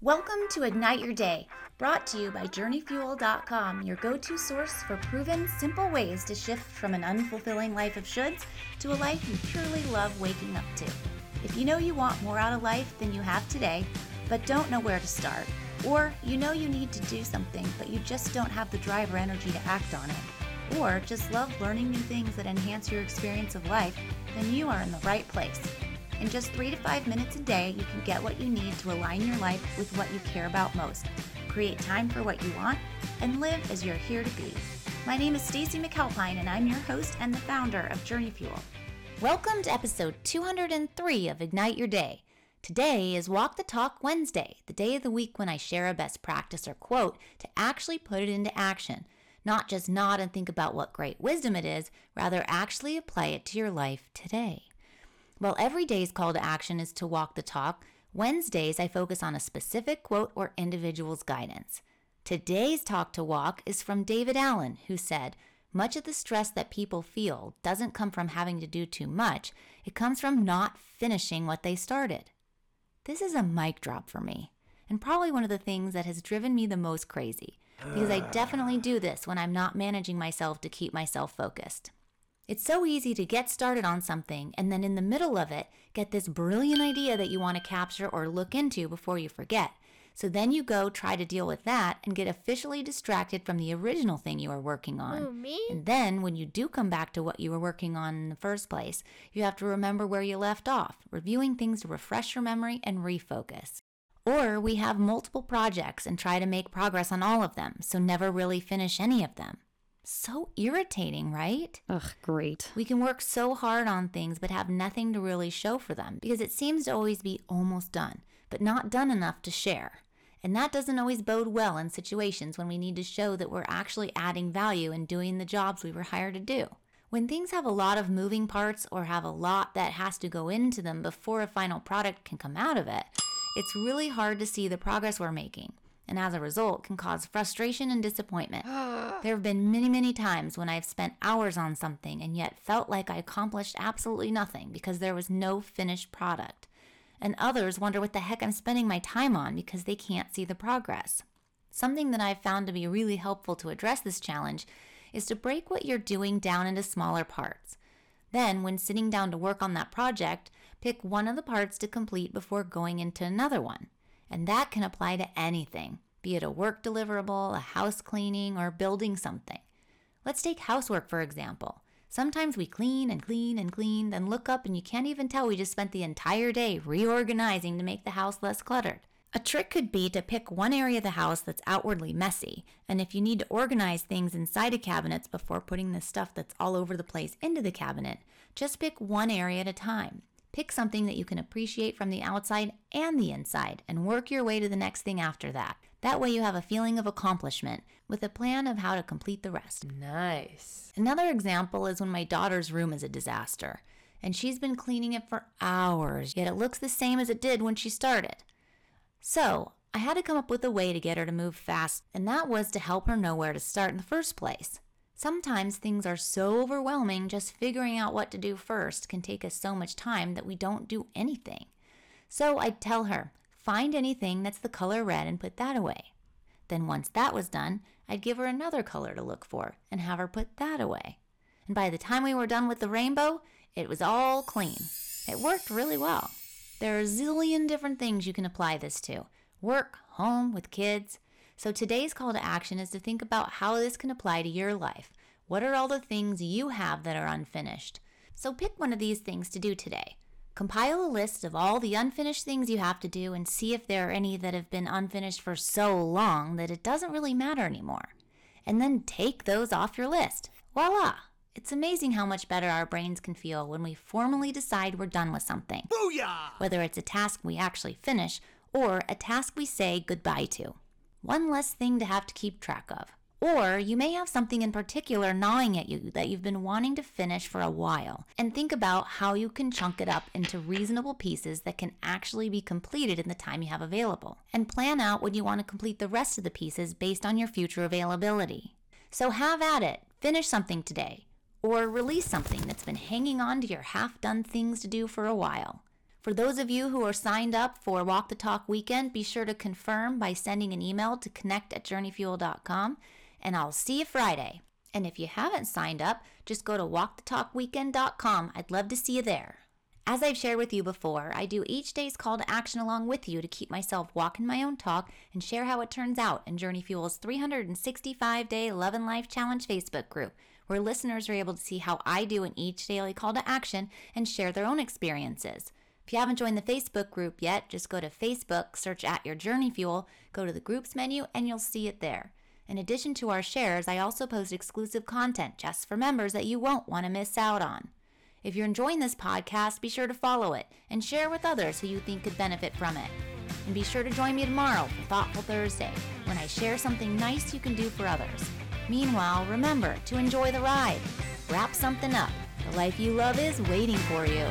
Welcome to Ignite Your Day, brought to you by journeyfuel.com, your go-to source for proven, simple ways to shift from an unfulfilling life of shoulds to a life you purely love waking up to. If you know you want more out of life than you have today, but don't know where to start, or you know you need to do something, but you just don't have the drive or energy to act on it, or just love learning new things that enhance your experience of life, then you are in the right place. In just 3 to 5 minutes a day, you can get what you need to align your life with what you care about most, create time for what you want, and live as you're here to be. My name is Stacey McAlpine, and I'm your host and the founder of Journey Fuel. Welcome to episode 203 of Ignite Your Day. Today is Walk the Talk Wednesday, the day of the week when I share a best practice or quote to actually put it into action, not just nod and think about what great wisdom it is, rather actually apply it to your life today. While every day's call to action is to walk the talk, Wednesdays I focus on a specific quote or individual's guidance. Today's talk to walk is from David Allen, who said, "Much of the stress that people feel doesn't come from having to do too much, it comes from not finishing what they started." This is a mic drop for me, and probably one of the things that has driven me the most crazy, because I definitely do this when I'm not managing myself to keep myself focused. It's so easy to get started on something and then in the middle of it, get this brilliant idea that you want to capture or look into before you forget. So then you go try to deal with that and get officially distracted from the original thing you were working on. And then when you do come back to what you were working on in the first place, you have to remember where you left off, reviewing things to refresh your memory and refocus. Or we have multiple projects and try to make progress on all of them, so never really finish any of them. So irritating, right? Ugh, great. We can work so hard on things but have nothing to really show for them because it seems to always be almost done, but not done enough to share. And that doesn't always bode well in situations when we need to show that we're actually adding value and doing the jobs we were hired to do. When things have a lot of moving parts or have a lot that has to go into them before a final product can come out of it, it's really hard to see the progress we're making. And as a result, can cause frustration and disappointment. There have been many times when I've spent hours on something and yet felt like I accomplished absolutely nothing because there was no finished product. And others wonder what the heck I'm spending my time on because they can't see the progress. Something that I've found to be really helpful to address this challenge is to break what you're doing down into smaller parts. Then, when sitting down to work on that project, pick one of the parts to complete before going into another one. And that can apply to anything, be it a work deliverable, a house cleaning, or building something. Let's take housework, for example. Sometimes we clean, then look up and you can't even tell we just spent the entire day reorganizing to make the house less cluttered. A trick could be to pick one area of the house that's outwardly messy, and if you need to organize things inside of cabinets before putting the stuff that's all over the place into the cabinet, just pick one area at a time. Pick something that you can appreciate from the outside and the inside and work your way to the next thing after that. That way you have a feeling of accomplishment with a plan of how to complete the rest. Nice. Another example is when my daughter's room is a disaster and she's been cleaning it for hours, yet it looks the same as it did when she started. So I had to come up with a way to get her to move fast, and that was to help her know where to start in the first place. Sometimes things are so overwhelming, just figuring out what to do first can take us so much time that we don't do anything. So I'd tell her, find anything that's the color red and put that away. Then once that was done, I'd give her another color to look for and have her put that away. And by the time we were done with the rainbow, it was all clean. It worked really well. There are a zillion different things you can apply this to. Work, home, with kids. So today's call to action is to think about how this can apply to your life. What are all the things you have that are unfinished? So pick one of these things to do today. Compile a list of all the unfinished things you have to do and see if there are any that have been unfinished for so long that it doesn't really matter anymore. And then take those off your list. Voila! It's amazing how much better our brains can feel when we formally decide we're done with something. Booyah! Whether it's a task we actually finish or a task we say goodbye to. One less thing to have to keep track of. Or you may have something in particular gnawing at you that you've been wanting to finish for a while, and think about how you can chunk it up into reasonable pieces that can actually be completed in the time you have available, and plan out when you want to complete the rest of the pieces based on your future availability. So have at it. Finish something today, or release something that's been hanging on to your half-done things to do for a while. For those of you who are signed up for Walk the Talk Weekend, be sure to confirm by sending an email to connect@journeyfuel.com, and I'll see you Friday. And if you haven't signed up, just go to walkthetalkweekend.com. I'd love to see you there. As I've shared with you before, I do each day's call to action along with you to keep myself walking my own talk and share how it turns out in Journey Fuel's 365-day Love and Life Challenge Facebook group, where listeners are able to see how I do in each daily call to action and share their own experiences. If you haven't joined the Facebook group yet, just go to Facebook, search at Your Journey Fuel, go to the groups menu, and you'll see it there. In addition to our shares, I also post exclusive content just for members that you won't want to miss out on. If you're enjoying this podcast, be sure to follow it and share with others who you think could benefit from it. And be sure to join me tomorrow for Thoughtful Thursday, when I share something nice you can do for others. Meanwhile, remember to enjoy the ride. Wrap something up. The life you love is waiting for you.